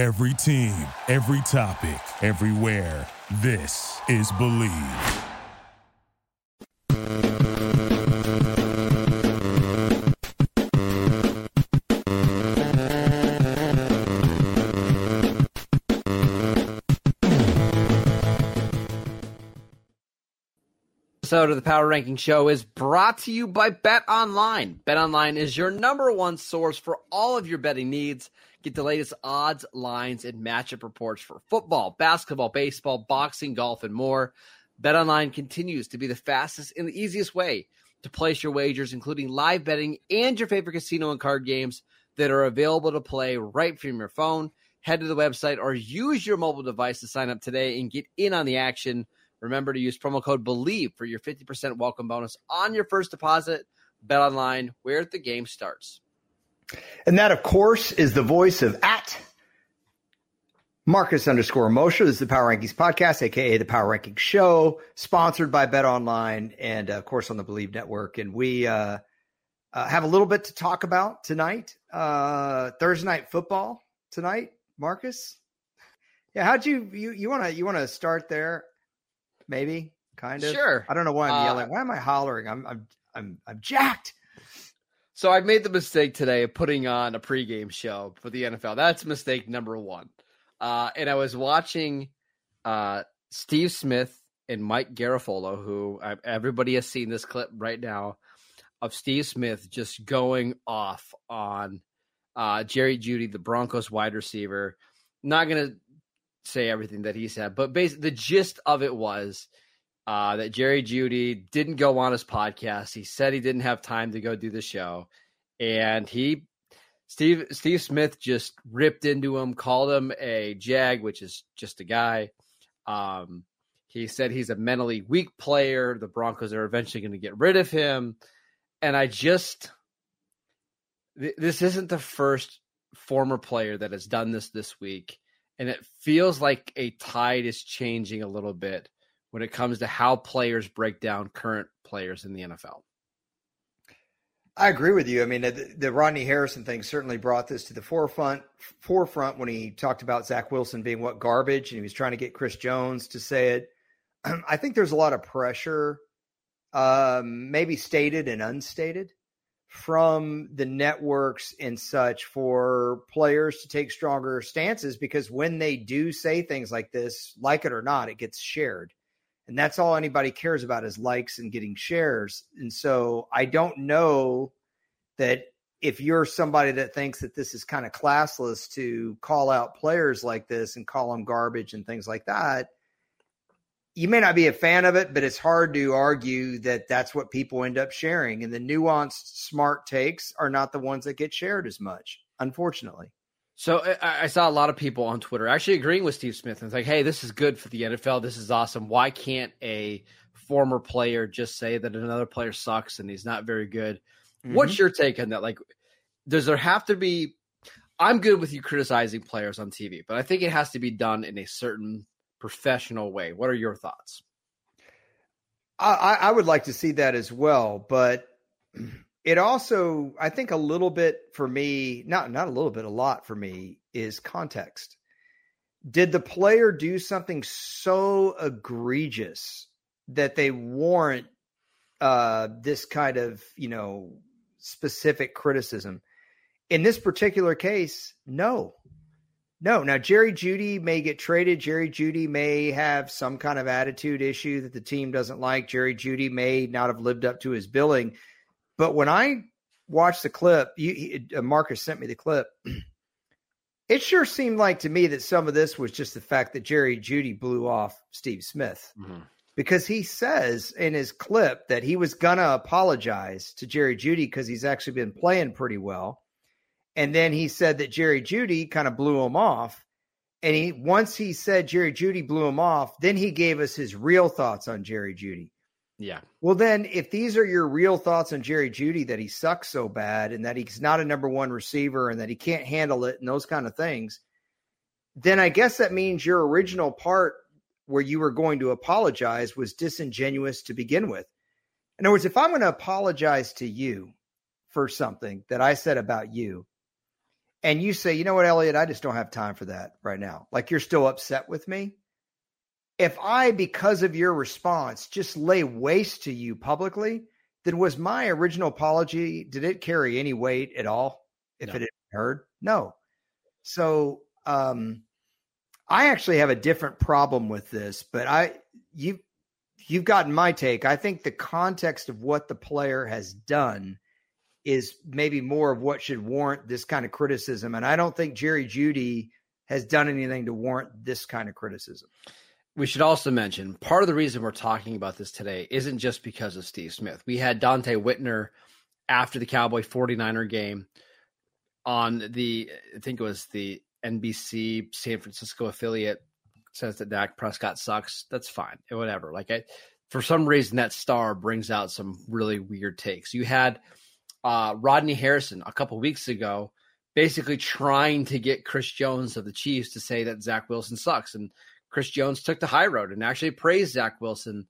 Every team, every topic, everywhere. This is Believe. Episode of the Power Ranking Show is brought to you by BetOnline. BetOnline is your number one source for all of your betting needs. Get the latest odds, lines, and matchup reports for football, basketball, baseball, boxing, golf, and more. BetOnline continues to be the fastest and the easiest way to place your wagers, including live betting and your favorite casino and card games that are available to play right from your phone. Head to the website or use your mobile device to sign up today and get in on the action. Remember to use promo code BELIEVE for your 50% welcome bonus on your first deposit. BetOnline, where the game starts. And that, of course, is the voice of @Marcus_Mosher. This is the Power Rankings Podcast, a.k.a. the Power Rankings Show, sponsored by BetOnline and, of course, on the Believe Network. And we have a little bit to talk about tonight. Thursday night football tonight, Marcus. Yeah, how'd you want to start there? Maybe, kind of. Sure. I don't know why I'm yelling. Why am I hollering? I'm jacked. So I made the mistake today of putting on a pregame show for the NFL. That's mistake number one. And I was watching Steve Smith and Mike Garafolo, who everybody has seen this clip right now of Steve Smith just going off on Jerry Jeudy, the Broncos wide receiver. Not going to say everything that he said, but basically the gist of it was that Jerry Jeudy didn't go on his podcast. He said he didn't have time to go do the show, and Steve Smith just ripped into him, called him a jag, which is just a guy. He said he's a mentally weak player. The Broncos are eventually going to get rid of him, and this isn't the first former player that has done this week. And it feels like a tide is changing a little bit when it comes to how players break down current players in the NFL. I agree with you. I mean, the Rodney Harrison thing certainly brought this to the forefront when he talked about Zach Wilson being what garbage, and he was trying to get Chris Jones to say it. I think there's a lot of pressure, maybe stated and unstated, from the networks and such for players to take stronger stances, because when they do say things like this, like it or not, it gets shared. And that's all anybody cares about is likes and getting shares. And so I don't know that if you're somebody that thinks that this is kind of classless to call out players like this and call them garbage and things like that, you may not be a fan of it, but it's hard to argue that that's what people end up sharing. And the nuanced, smart takes are not the ones that get shared as much, unfortunately. So I saw a lot of people on Twitter actually agreeing with Steve Smith. And it's like, hey, this is good for the NFL. This is awesome. Why can't a former player just say that another player sucks and he's not very good? Mm-hmm. What's your take on that? Like, does there have to be – I'm good with you criticizing players on TV, but I think it has to be done in a certain – professional way. What are your thoughts? I would like to see that as well, but it also, I think a little bit for me, not a little bit, a lot for me is context. Did the player do something so egregious that they warrant this kind of, specific criticism? In this particular case, no. Now, Jerry Jeudy may get traded. Jerry Jeudy may have some kind of attitude issue that the team doesn't like. Jerry Jeudy may not have lived up to his billing. But when I watched the clip, Marcus sent me the clip, it sure seemed like to me that some of this was just the fact that Jerry Jeudy blew off Steve Smith. Mm-hmm. Because he says in his clip that he was going to apologize to Jerry Jeudy because he's actually been playing pretty well. And then he said that Jerry Jeudy kind of blew him off. And once he said Jerry Jeudy blew him off, then he gave us his real thoughts on Jerry Jeudy. Yeah. Well, then if these are your real thoughts on Jerry Jeudy, that he sucks so bad and that he's not a number one receiver and that he can't handle it and those kind of things, then I guess that means your original part where you were going to apologize was disingenuous to begin with. In other words, if I'm going to apologize to you for something that I said about you, and you say, you know what, Elliot, I just don't have time for that right now. Like, you're still upset with me. If I, because of your response, just lay waste to you publicly, then was my original apology, did it carry any weight at all? If no. It had heard? No. So I actually have a different problem with this, but you've gotten my take. I think the context of what the player has done is maybe more of what should warrant this kind of criticism. And I don't think Jerry Jeudy has done anything to warrant this kind of criticism. We should also mention part of the reason we're talking about this today isn't just because of Steve Smith. We had Dante Whitner after the Cowboy 49er game on the, I think it was the NBC San Francisco affiliate, says that Dak Prescott sucks. That's fine. Whatever. Like, for some reason, that star brings out some really weird takes. You had Rodney Harrison a couple weeks ago basically trying to get Chris Jones of the Chiefs to say that Zach Wilson sucks. And Chris Jones took the high road and actually praised Zach Wilson.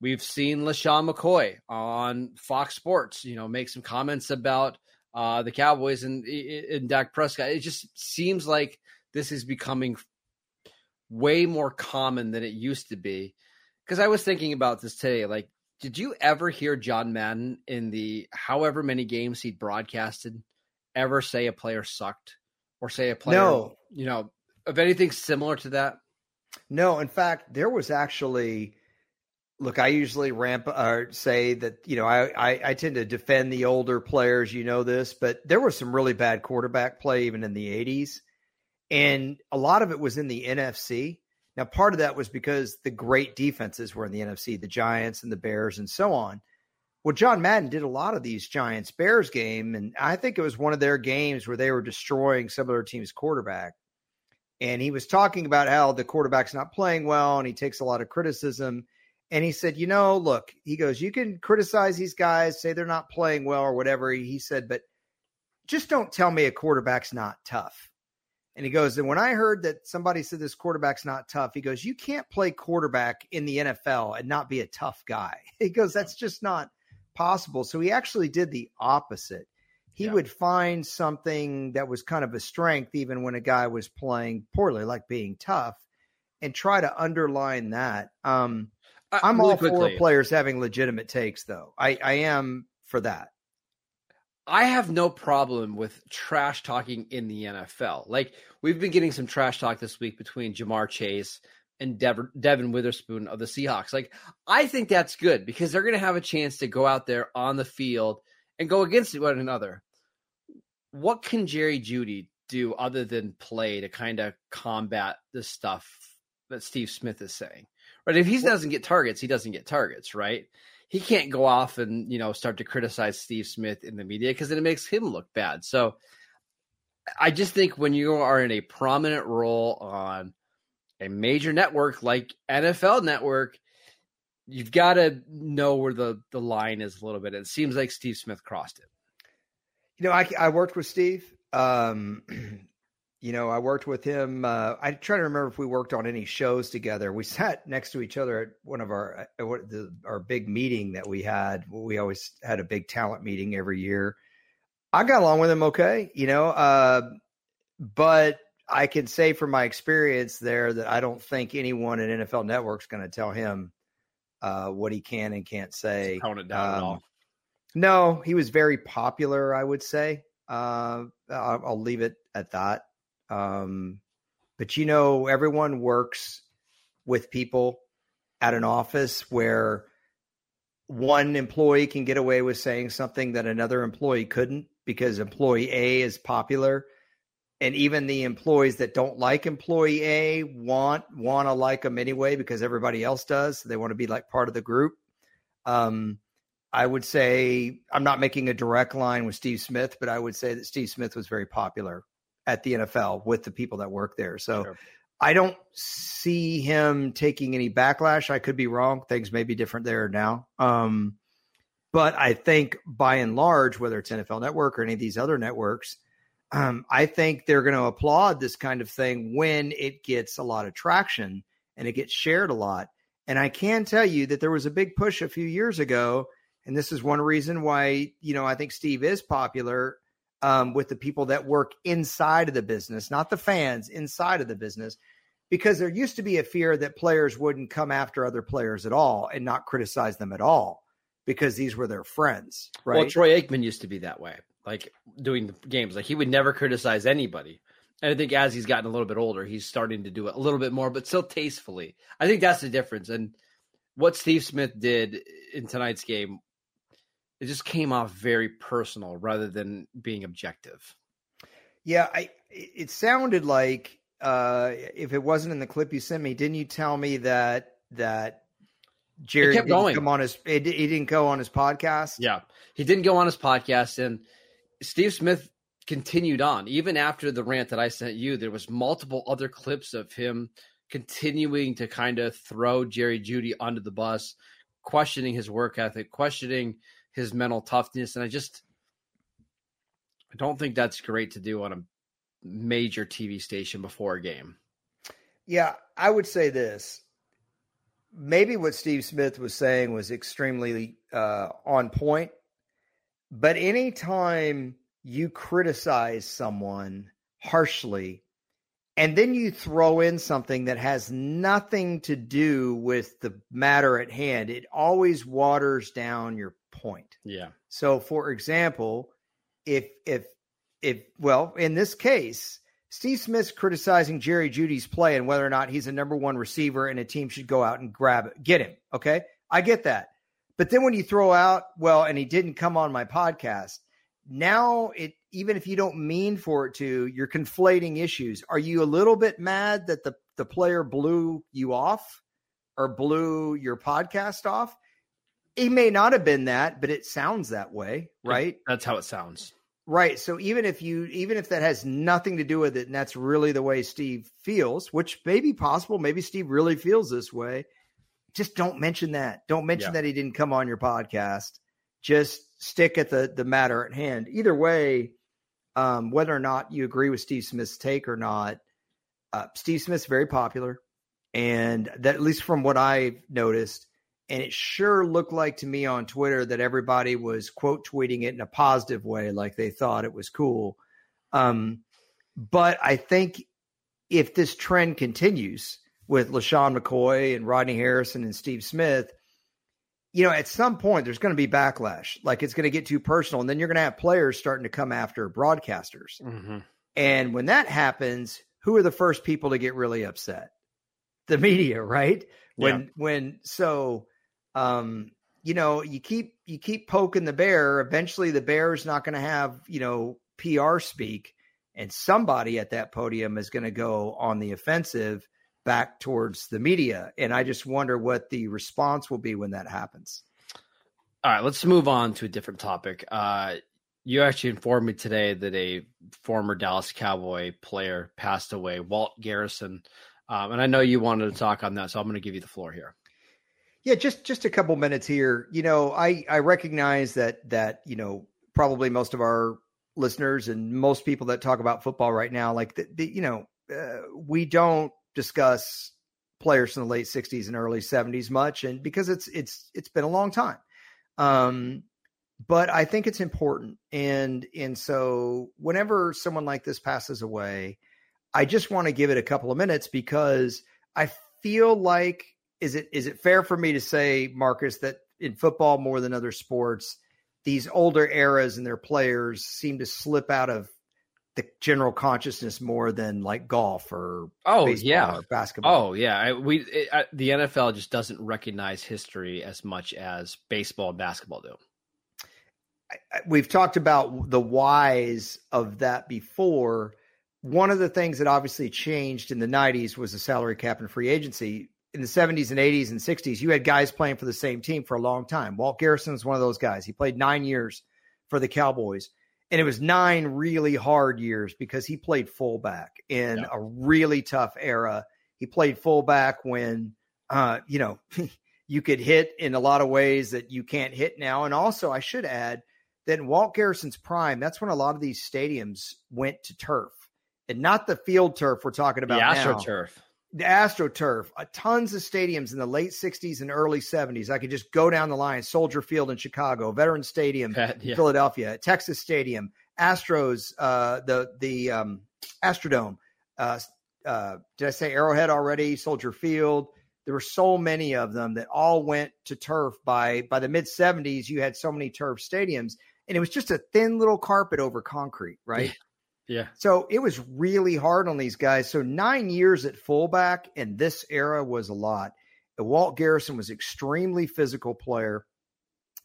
We've seen LeSean McCoy on Fox Sports, make some comments about the Cowboys and Dak Prescott. It just seems like this is becoming way more common than it used to be. Because I was thinking about this today. Like, did you ever hear John Madden in the however many games he broadcasted ever say a player sucked or say a player, of anything similar to that? No, in fact, there was actually, look, I usually ramp or say that, I tend to defend the older players, this, but there was some really bad quarterback play even in the 80s. And a lot of it was in the NFC. Now, part of that was because the great defenses were in the NFC, the Giants and the Bears and so on. Well, John Madden did a lot of these Giants-Bears game, and I think it was one of their games where they were destroying some other team's quarterback. And he was talking about how the quarterback's not playing well and he takes a lot of criticism. And he said, look, he goes, you can criticize these guys, say they're not playing well or whatever. He said, but just don't tell me a quarterback's not tough. And he goes, and when I heard that somebody said this quarterback's not tough, he goes, you can't play quarterback in the NFL and not be a tough guy. He goes, that's just not possible. So he actually did the opposite. He would find something that was kind of a strength, even when a guy was playing poorly, like being tough, and try to underline that. I'm really all quickly for players having legitimate takes, though. I am for that. I have no problem with trash talking in the NFL. Like, we've been getting some trash talk this week between Ja'Marr Chase and Devin Witherspoon of the Seahawks. Like, I think that's good because they're going to have a chance to go out there on the field and go against one another. What can Jerry Jeudy do other than play to kind of combat the stuff that Steve Smith is saying? Right? If he doesn't get targets, he doesn't get targets, right? He can't go off and, start to criticize Steve Smith in the media because then it makes him look bad. So I just think when you are in a prominent role on a major network like NFL Network, you've got to know where the line is a little bit. It seems like Steve Smith crossed it. I worked with Steve. I worked with him. I try to remember if we worked on any shows together. We sat next to each other at one of our big meeting that we had. We always had a big talent meeting every year. I got along with him okay, but I can say from my experience there that I don't think anyone at NFL Network is going to tell him what he can and can't say. Down at all. No, he was very popular, I would say. I'll leave it at that. But everyone works with people at an office where one employee can get away with saying something that another employee couldn't because employee A is popular. And even the employees that don't like employee A want to like them anyway because everybody else does. So they want to be like part of the group. I would say I'm not making a direct line with Steve Smith, but I would say that Steve Smith was very popular at the NFL with the people that work there. So sure. I don't see him taking any backlash. I could be wrong. Things may be different there now. But I think by and large, whether it's NFL Network or any of these other networks, I think they're going to applaud this kind of thing when it gets a lot of traction and it gets shared a lot. And I can tell you that there was a big push a few years ago. And this is one reason why, I think Steve is popular. with the people that work inside of the business, not the fans, inside of the business, because there used to be a fear that players wouldn't come after other players at all and not criticize them at all because these were their friends, right? Well, Troy Aikman used to be that way, like doing the games. Like he would never criticize anybody. And I think as he's gotten a little bit older, he's starting to do it a little bit more, but still tastefully. I think that's the difference. And what Steve Smith did in tonight's game, it just came off very personal rather than being objective. Yeah, it sounded like if it wasn't in the clip you sent me, didn't you tell me that Jerry didn't come on his? He didn't go on his podcast. Yeah, he didn't go on his podcast, and Steve Smith continued on even after the rant that I sent you. There was multiple other clips of him continuing to kind of throw Jerry Jeudy under the bus, questioning his work ethic, questioning his mental toughness. And I don't think that's great to do on a major TV station before a game. Yeah, I would say this. Maybe what Steve Smith was saying was extremely on point, but anytime you criticize someone harshly and then you throw in something that has nothing to do with the matter at hand, it always waters down your point. Yeah. So for example, well, in this case, Steve Smith's criticizing Jerry Jeudy's play and whether or not he's a number one receiver and a team should go out and get him. Okay. I get that. But then when you throw out, well, and he didn't come on my podcast, now even if you don't mean for it to, you're conflating issues. Are you a little bit mad that the player blew you off or blew your podcast off? He may not have been that, but it sounds that way, right? That's how it sounds. Right. So even if that has nothing to do with it, and that's really the way Steve feels, which may be possible, maybe Steve really feels this way, just don't mention that. Don't mention that he didn't come on your podcast. Just stick at the matter at hand. Either way, whether or not you agree with Steve Smith's take or not, Steve Smith's very popular. And that, at least from what I've noticed, and it sure looked like to me on Twitter that everybody was quote tweeting it in a positive way, like they thought it was cool. But I think if this trend continues with LeSean McCoy and Rodney Harrison and Steve Smith, at some point there's going to be backlash. Like it's going to get too personal. And then you're going to have players starting to come after broadcasters. Mm-hmm. And when that happens, who are the first people to get really upset? The media, right? You keep poking the bear. Eventually the bear is not going to have, PR speak, and somebody at that podium is going to go on the offensive back towards the media. And I just wonder what the response will be when that happens. All right, let's move on to a different topic. You actually informed me today that a former Dallas Cowboy player passed away, Walt Garrison. And I know you wanted to talk on that, so I'm going to give you the floor here. Yeah, just a couple minutes here. I recognize that probably most of our listeners and most people that talk about football right now, like we don't discuss players in the late 60s and early 70s much, and because it's been a long time. But I think it's important, and so whenever someone like this passes away, I just want to give it a couple of minutes because I feel like, is it fair for me to say, Marcus, that in football more than other sports, these older eras and their players seem to slip out of the general consciousness more than like golf or baseball or basketball? Oh yeah. The NFL just doesn't recognize history as much as baseball and basketball do. We've talked about the whys of that before. One of the things that obviously changed in the 90s was the salary cap and free agency. In the 70s and 80s and 60s, you had guys playing for the same team for a long time. Walt Garrison was one of those guys. He played 9 years for the Cowboys, and it was 9 really hard years because he played fullback in a really tough era. He played fullback when, you could hit in a lot of ways that you can't hit now. And also, I should add that in Walt Garrison's prime, that's when a lot of these stadiums went to turf. And not the field turf we're talking about now. The AstroTurf. Tons of stadiums in the late 60s and early 70s. I could just go down the line. Soldier Field in Chicago, Veterans Stadium in Philadelphia, Texas Stadium, Astros, the Astrodome. Did I say Arrowhead already? Soldier Field. There were so many of them that all went to turf by the mid-'70s. You had so many turf stadiums, and it was just a thin little carpet over concrete, right? Yeah. So it was really hard on these guys. So 9 years at fullback in this era was a lot. And Walt Garrison was an extremely physical player.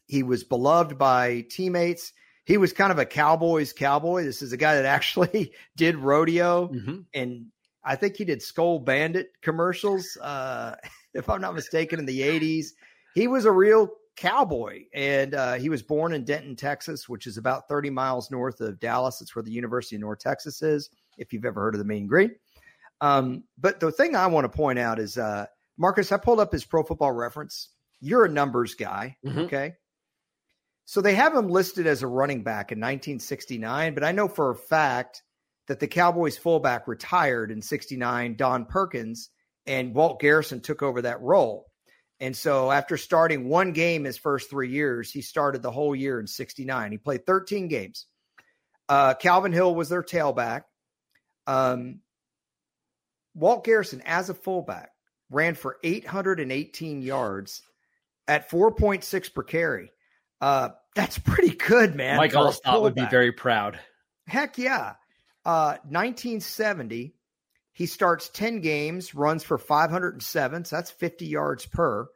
He was beloved by teammates. He was kind of a Cowboys cowboy. This is a guy that actually did rodeo, mm-hmm. and I think he did Skull Bandit commercials, if I'm not mistaken, in the 80s. He was a real cowboy, and he was born in Denton, Texas, which is about 30 miles north of Dallas. It's where the University of North Texas is, if you've ever heard of the Mean Green. But the thing I want to point out is, Marcus, I pulled up his Pro Football Reference. You're a numbers guy, mm-hmm. okay? So they have him listed as a running back in 1969, but I know for a fact that the Cowboys fullback retired in 69, Don Perkins, and Walt Garrison took over that role. And so after starting one game his first 3 years, he started the whole year in 69. He played 13 games. Calvin Hill was their tailback. Walt Garrison, as a fullback, ran for 818 yards at 4.6 per carry. That's pretty good, man. Mike Allstott would be very proud. Heck yeah. 1970, he starts 10 games, runs for 507. So that's 50 yards per.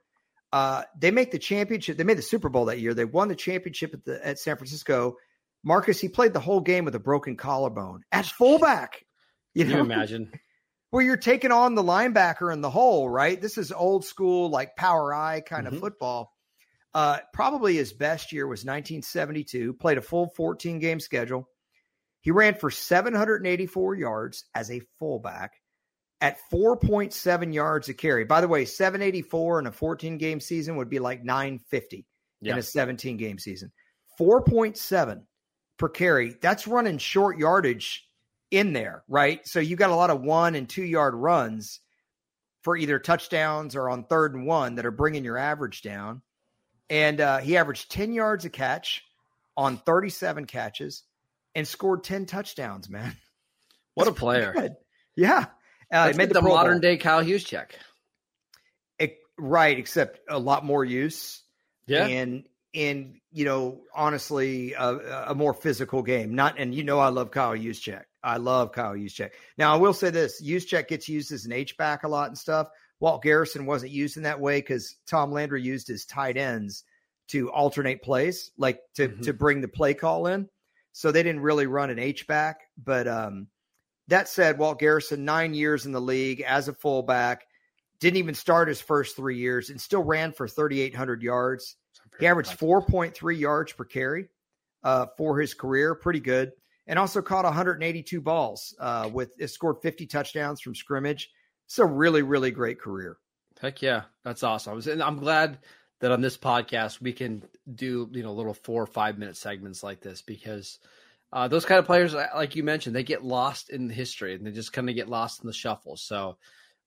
They make the championship. They made the Super Bowl that year. They won the championship at San Francisco. Marcus, he played the whole game with a broken collarbone at fullback. You imagine? Well, you're taking on the linebacker in the hole, right? This is old school, like power eye kind mm-hmm. of football. Probably his best year was 1972. Played a full 14-game schedule. He ran for 784 yards as a fullback at 4.7 yards a carry. By the way, 784 in a 14-game season would be like 950 in a 17-game season. 4.7 per carry. That's running short yardage in there, right? So you got a lot of 1 and 2 yard runs for either touchdowns or on 3rd and 1 that are bringing your average down. And he averaged 10 yards a catch on 37 catches. And scored 10 touchdowns, man. What a player. Good. Yeah. He made the modern day Kyle Huszczyk. Right, except a lot more use. Yeah. And you know, honestly, a more physical game. I love Kyle Huszczyk. Now, I will say this. Huszczyk gets used as an H-back a lot and stuff. Walt Garrison wasn't used in that way because Tom Landry used his tight ends to alternate plays, like to bring the play call in. So they didn't really run an H-back. But that said, Walt Garrison, 9 years in the league as a fullback, didn't even start his first 3 years and still ran for 3,800 yards. He averaged 4.3 yards per carry for his career. Pretty good. And also caught 182 balls. It scored 50 touchdowns from scrimmage. It's a really, really great career. Heck yeah. That's awesome. And I'm glad that on this podcast we can do, little 4 or 5 minute segments like this, because those kind of players, like you mentioned, they get lost in the history and they just kind of get lost in the shuffle. So,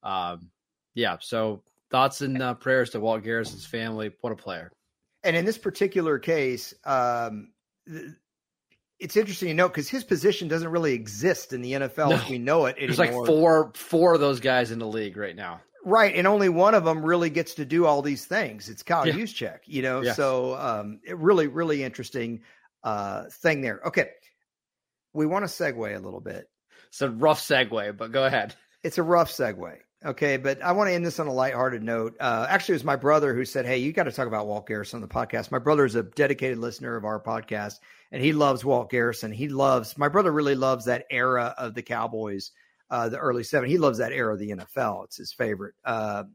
so thoughts and prayers to Walt Garrison's family. What a player. And in this particular case, it's interesting to note because his position doesn't really exist in the NFL as we know it anymore. There's like four of those guys in the league right now. Right, and only one of them really gets to do all these things. It's Kyle Huszczyk, Yes. So it really, really interesting thing there. Okay, we want to segue a little bit. It's a rough segue, but go ahead. It's a rough segue. Okay, but I want to end this on a lighthearted note. Actually, it was my brother who said, hey, you got to talk about Walt Garrison on the podcast. My brother is a dedicated listener of our podcast, and he loves Walt Garrison. My brother really loves that era of the Cowboys. The early 70s. He loves that era of the NFL. It's his favorite, or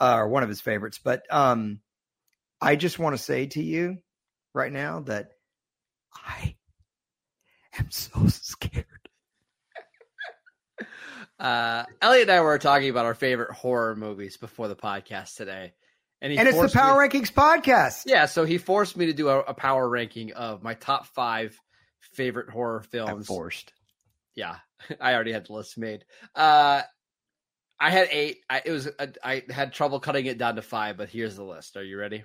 one of his favorites. But I just want to say to you right now that I am so scared. Elliot and I were talking about our favorite horror movies before the podcast today. And it's the Power Rankings podcast. Yeah, so he forced me to do a power ranking of my top 5 favorite horror films. Yeah, I already had the list made. I had 8. I had trouble cutting it down to 5, but here's the list. Are you ready?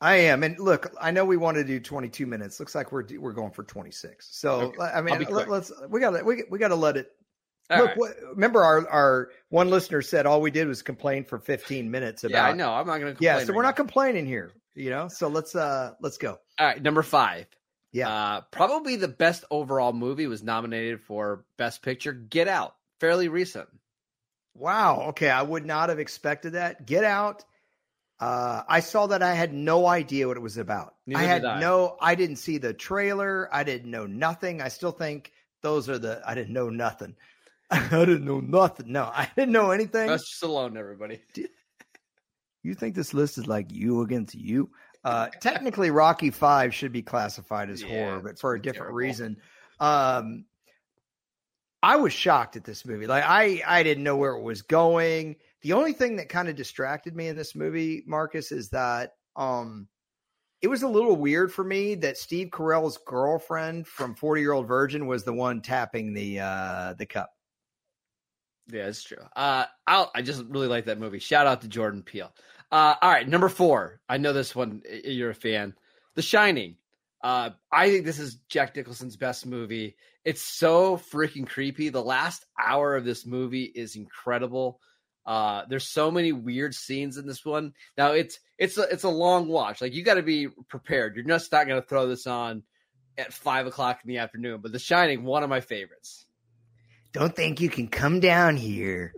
I am. And look, I know we want to do 22 minutes. Looks like we're going for 26. So, okay. I mean, we got to let it. Look, right. Remember our one listener said all we did was complain for 15 minutes about. Yeah, I know. I'm not going to complain. Yeah, so right we're now. Not complaining here, you know? So let's go. All right, number 5. Yeah. Probably the best overall movie was nominated for Best Picture, Get Out, fairly recent. Wow. Okay, I would not have expected that. Get Out. I saw that. I had no idea what it was about. I didn't see the trailer. I didn't know nothing. I still think those are the, I didn't know nothing. I didn't know nothing. No, I didn't know anything. That's Stallone, everybody. You think this list is like you against you? Technically, Rocky V should be classified as horror, but for a different reason. I was shocked at this movie. Like I didn't know where it was going. The only thing that kind of distracted me in this movie, Marcus, is that it was a little weird for me that Steve Carell's girlfriend from 40-Year-Old Virgin was the one tapping the cup. Yeah, it's true. I just really like that movie. Shout out to Jordan Peele. All right, number 4. I know this one. You're a fan. The Shining. I think this is Jack Nicholson's best movie. It's so freaking creepy. The last hour of this movie is incredible. There's so many weird scenes in this one. Now it's a long watch. Like you got to be prepared. You're just not going to throw this on at 5:00 in the afternoon, but The Shining, one of my favorites. Don't think you can come down here,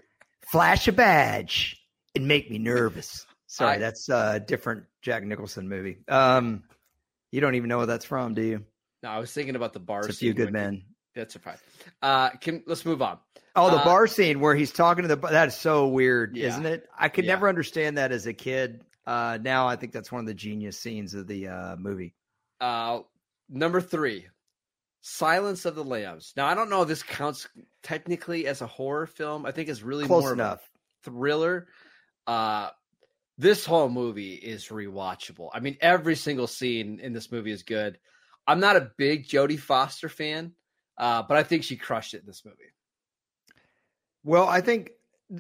flash a badge and make me nervous. Sorry. That's a different Jack Nicholson movie. You don't even know what that's from, do you? No, I was thinking about the bar scene. It's A Few Good Men. That's a problem. Let's move on. Oh, the bar scene where he's talking to that is so weird, isn't it? I could never understand that as a kid. Now I think that's one of the genius scenes of the movie. Number 3, Silence of the Lambs. Now I don't know if this counts technically as a horror film. I think it's really close more enough. Of a thriller. This whole movie is rewatchable. I mean, every single scene in this movie is good. I'm not a big Jodie Foster fan, but I think she crushed it in this movie. Well, I think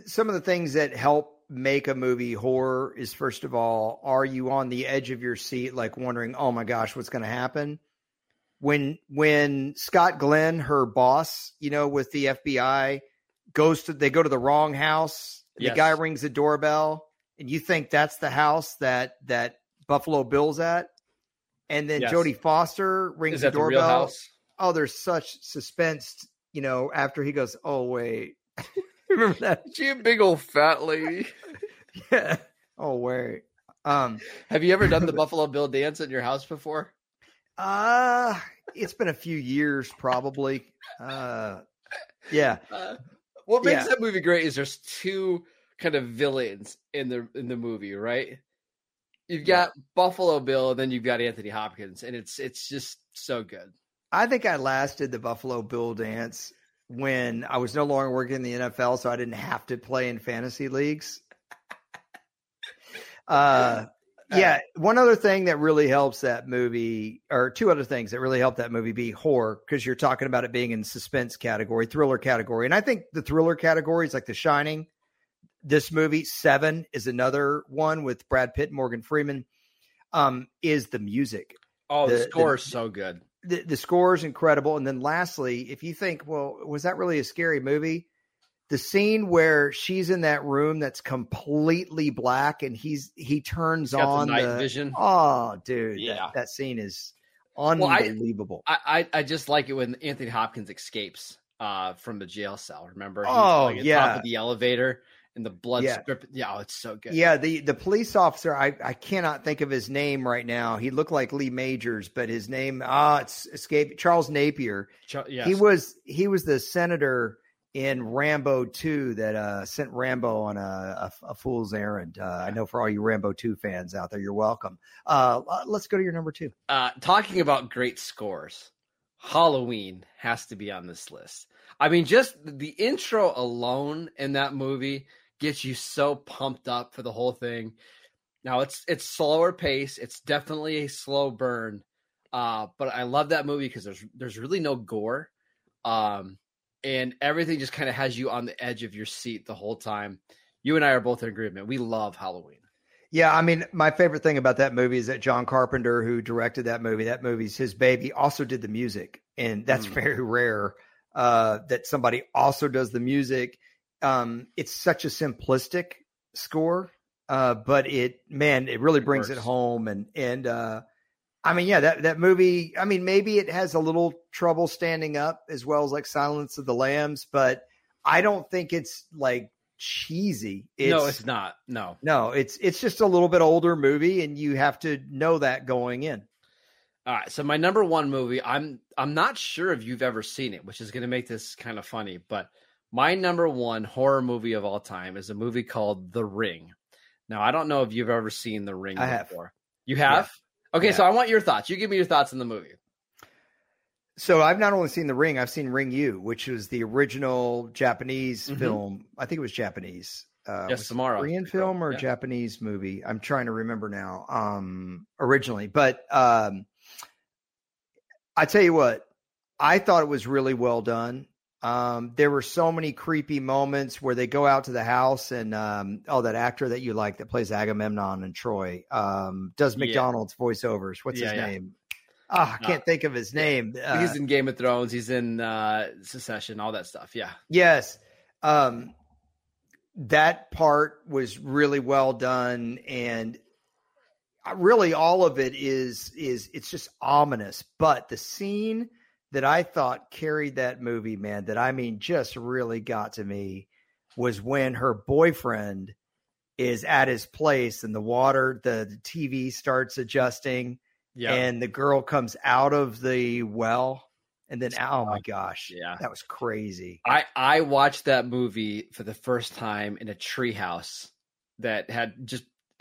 some of the things that help make a movie horror is, first of all, are you on the edge of your seat, like wondering, oh my gosh, what's going to happen? When Scott Glenn, her boss, with the FBI, they go to the wrong house. Yes. The guy rings the doorbell, and you think that's the house that Buffalo Bill's at, and then Jodie Foster rings the doorbell. Is that the real house? Oh, there's such suspense, after he goes, oh wait. Remember that? She a big old fat lady. Yeah. Oh wait. Have you ever done the Buffalo Bill dance at your house before? It's been a few years, probably. Yeah. What makes that movie great is there's two kind of villains in the movie, right? You've got Buffalo Bill, and then you've got Anthony Hopkins, and it's just so good. I think I lasted the Buffalo Bill dance when I was no longer working in the NFL, so I didn't have to play in fantasy leagues. One other thing that really helps that movie, or two other things that really help that movie be horror, because you're talking about it being in suspense category, thriller category. And I think the thriller categories, like The Shining, this movie, Seven, is another one with Brad Pitt and Morgan Freeman, is the music. Oh, the score is so good. The score is incredible. And then lastly, if you think, well, was that really a scary movie? The scene where she's in that room that's completely black and he turns on the night vision. Oh, dude. Yeah. That scene is unbelievable. Well, I just like it when Anthony Hopkins escapes from the jail cell. Remember? He's on top of the elevator and the blood strip. Yeah. Oh, it's so good. Yeah. The police officer, I cannot think of his name right now. He looked like Lee Majors, but his name, it's escaped. Charles Napier. Yes. He was the senator in Rambo 2 that sent Rambo on a fool's errand. I know for all you Rambo 2 fans out there, you're welcome. Let's go to your number 2. Talking about great scores, Halloween has to be on this list. I mean, just the intro alone in that movie gets you so pumped up for the whole thing. Now it's slower pace. It's definitely a slow burn. But I love that movie because there's really no gore. And everything just kind of has you on the edge of your seat the whole time. You and I are both in agreement. We love Halloween. Yeah, I mean, my favorite thing about that movie is that John Carpenter, who directed that movie's his baby, also did the music. And that's very rare that somebody also does the music. It's such a simplistic score, but it really brings it home. And I mean, yeah, that movie, I mean, maybe it has a little trouble standing up as well as like Silence of the Lambs, but I don't think it's like cheesy. It's just a little bit older movie, and you have to know that going in. All right, so my number one movie, I'm not sure if you've ever seen it, which is going to make this kind of funny, but my number one horror movie of all time is a movie called The Ring. Now, I don't know if you've ever seen The Ring before. You have? Yeah. Okay, yeah. So I want your thoughts. You give me your thoughts on the movie. So I've not only seen The Ring, I've seen Ring U, which was the original Japanese film. I think it was Japanese. Yes, Samara. Korean film or Japanese movie? I'm trying to remember now. Originally, but I tell you what, I thought it was really well done. There were so many creepy moments where they go out to the house and that actor that you like that plays Agamemnon and Troy does McDonald's voiceovers. What's his name? Ah, I can't think of his name. He's in Game of Thrones. He's in Succession, all that stuff. Yeah. Yes. That part was really well done. And really all of it is it's just ominous. But the scene that I thought carried that movie, man, that I mean just really got to me was when her boyfriend is at his place and the water, the TV starts adjusting. Yeah. And the girl comes out of the well and then, oh my gosh, that was crazy. I watched that movie for the first time in a treehouse that had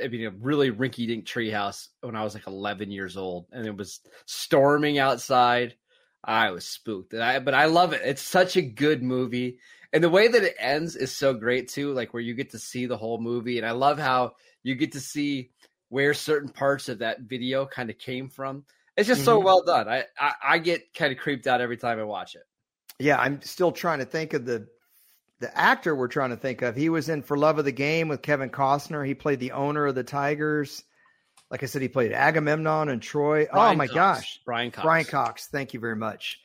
a really rinky dink treehouse when I was like 11 years old, and it was storming outside. I was spooked, but I love it. It's such a good movie. And the way that it ends is so great too, like where you get to see the whole movie. And I love how you get to see where certain parts of that video kind of came from. It's just so well done. I get kind of creeped out every time I watch it. Yeah. I'm still trying to think of the actor we're trying to think of. He was in For Love of the Game with Kevin Costner. He played the owner of the Tigers. Like I said, he played Agamemnon and Troy. Brian Cox. Brian Cox. Thank you very much.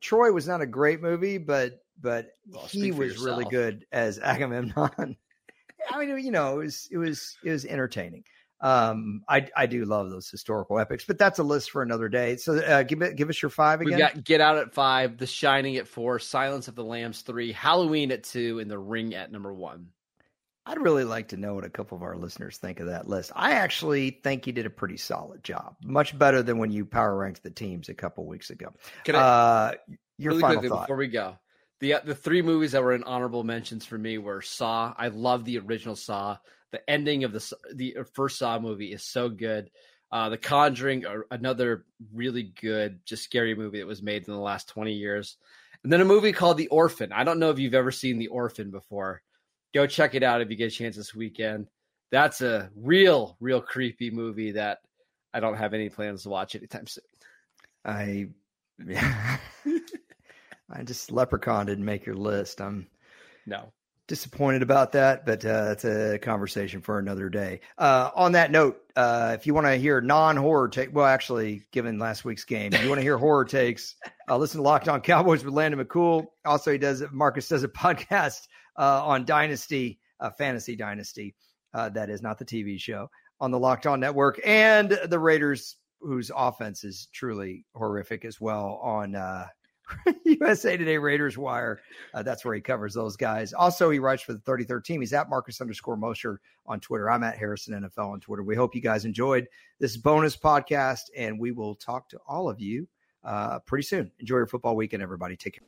Troy was not a great movie, but he was really good as Agamemnon. I mean, you know, it was entertaining. I do love those historical epics, but that's a list for another day. So give us your five again. We got Get Out at 5, The Shining at 4, Silence of the Lambs 3, Halloween at 2, and The Ring at number 1. I'd really like to know what a couple of our listeners think of that list. I actually think you did a pretty solid job, much better than when you power ranked the teams a couple weeks ago. Can I, your really final quickly thought before we go? The three movies that were in honorable mentions for me were Saw. I love the original Saw. The ending of the first Saw movie is so good. The Conjuring, another really good, just scary movie that was made in the last 20 years. And then a movie called The Orphan. I don't know if you've ever seen The Orphan before. Go check it out if you get a chance this weekend. That's a real, real creepy movie that I don't have any plans to watch anytime soon. I just leprechaun didn't make your list. I'm disappointed about that, but that's a conversation for another day. On that note, if you want to hear non-horror take, well, actually, given last week's game, if you want to hear horror takes, listen to Locked On Cowboys with Landon McCool. Also, Marcus does a podcast on Dynasty, Fantasy Dynasty. That is not the TV show, on the Locked On Network, and the Raiders, whose offense is truly horrific as well, on USA Today Raiders Wire. That's where he covers those guys. Also, he writes for the 33rd team. He's at Marcus_Mosher on Twitter. I'm at Harrison NFL on Twitter. We hope you guys enjoyed this bonus podcast, and we will talk to all of you pretty soon. Enjoy your football weekend, everybody. Take care.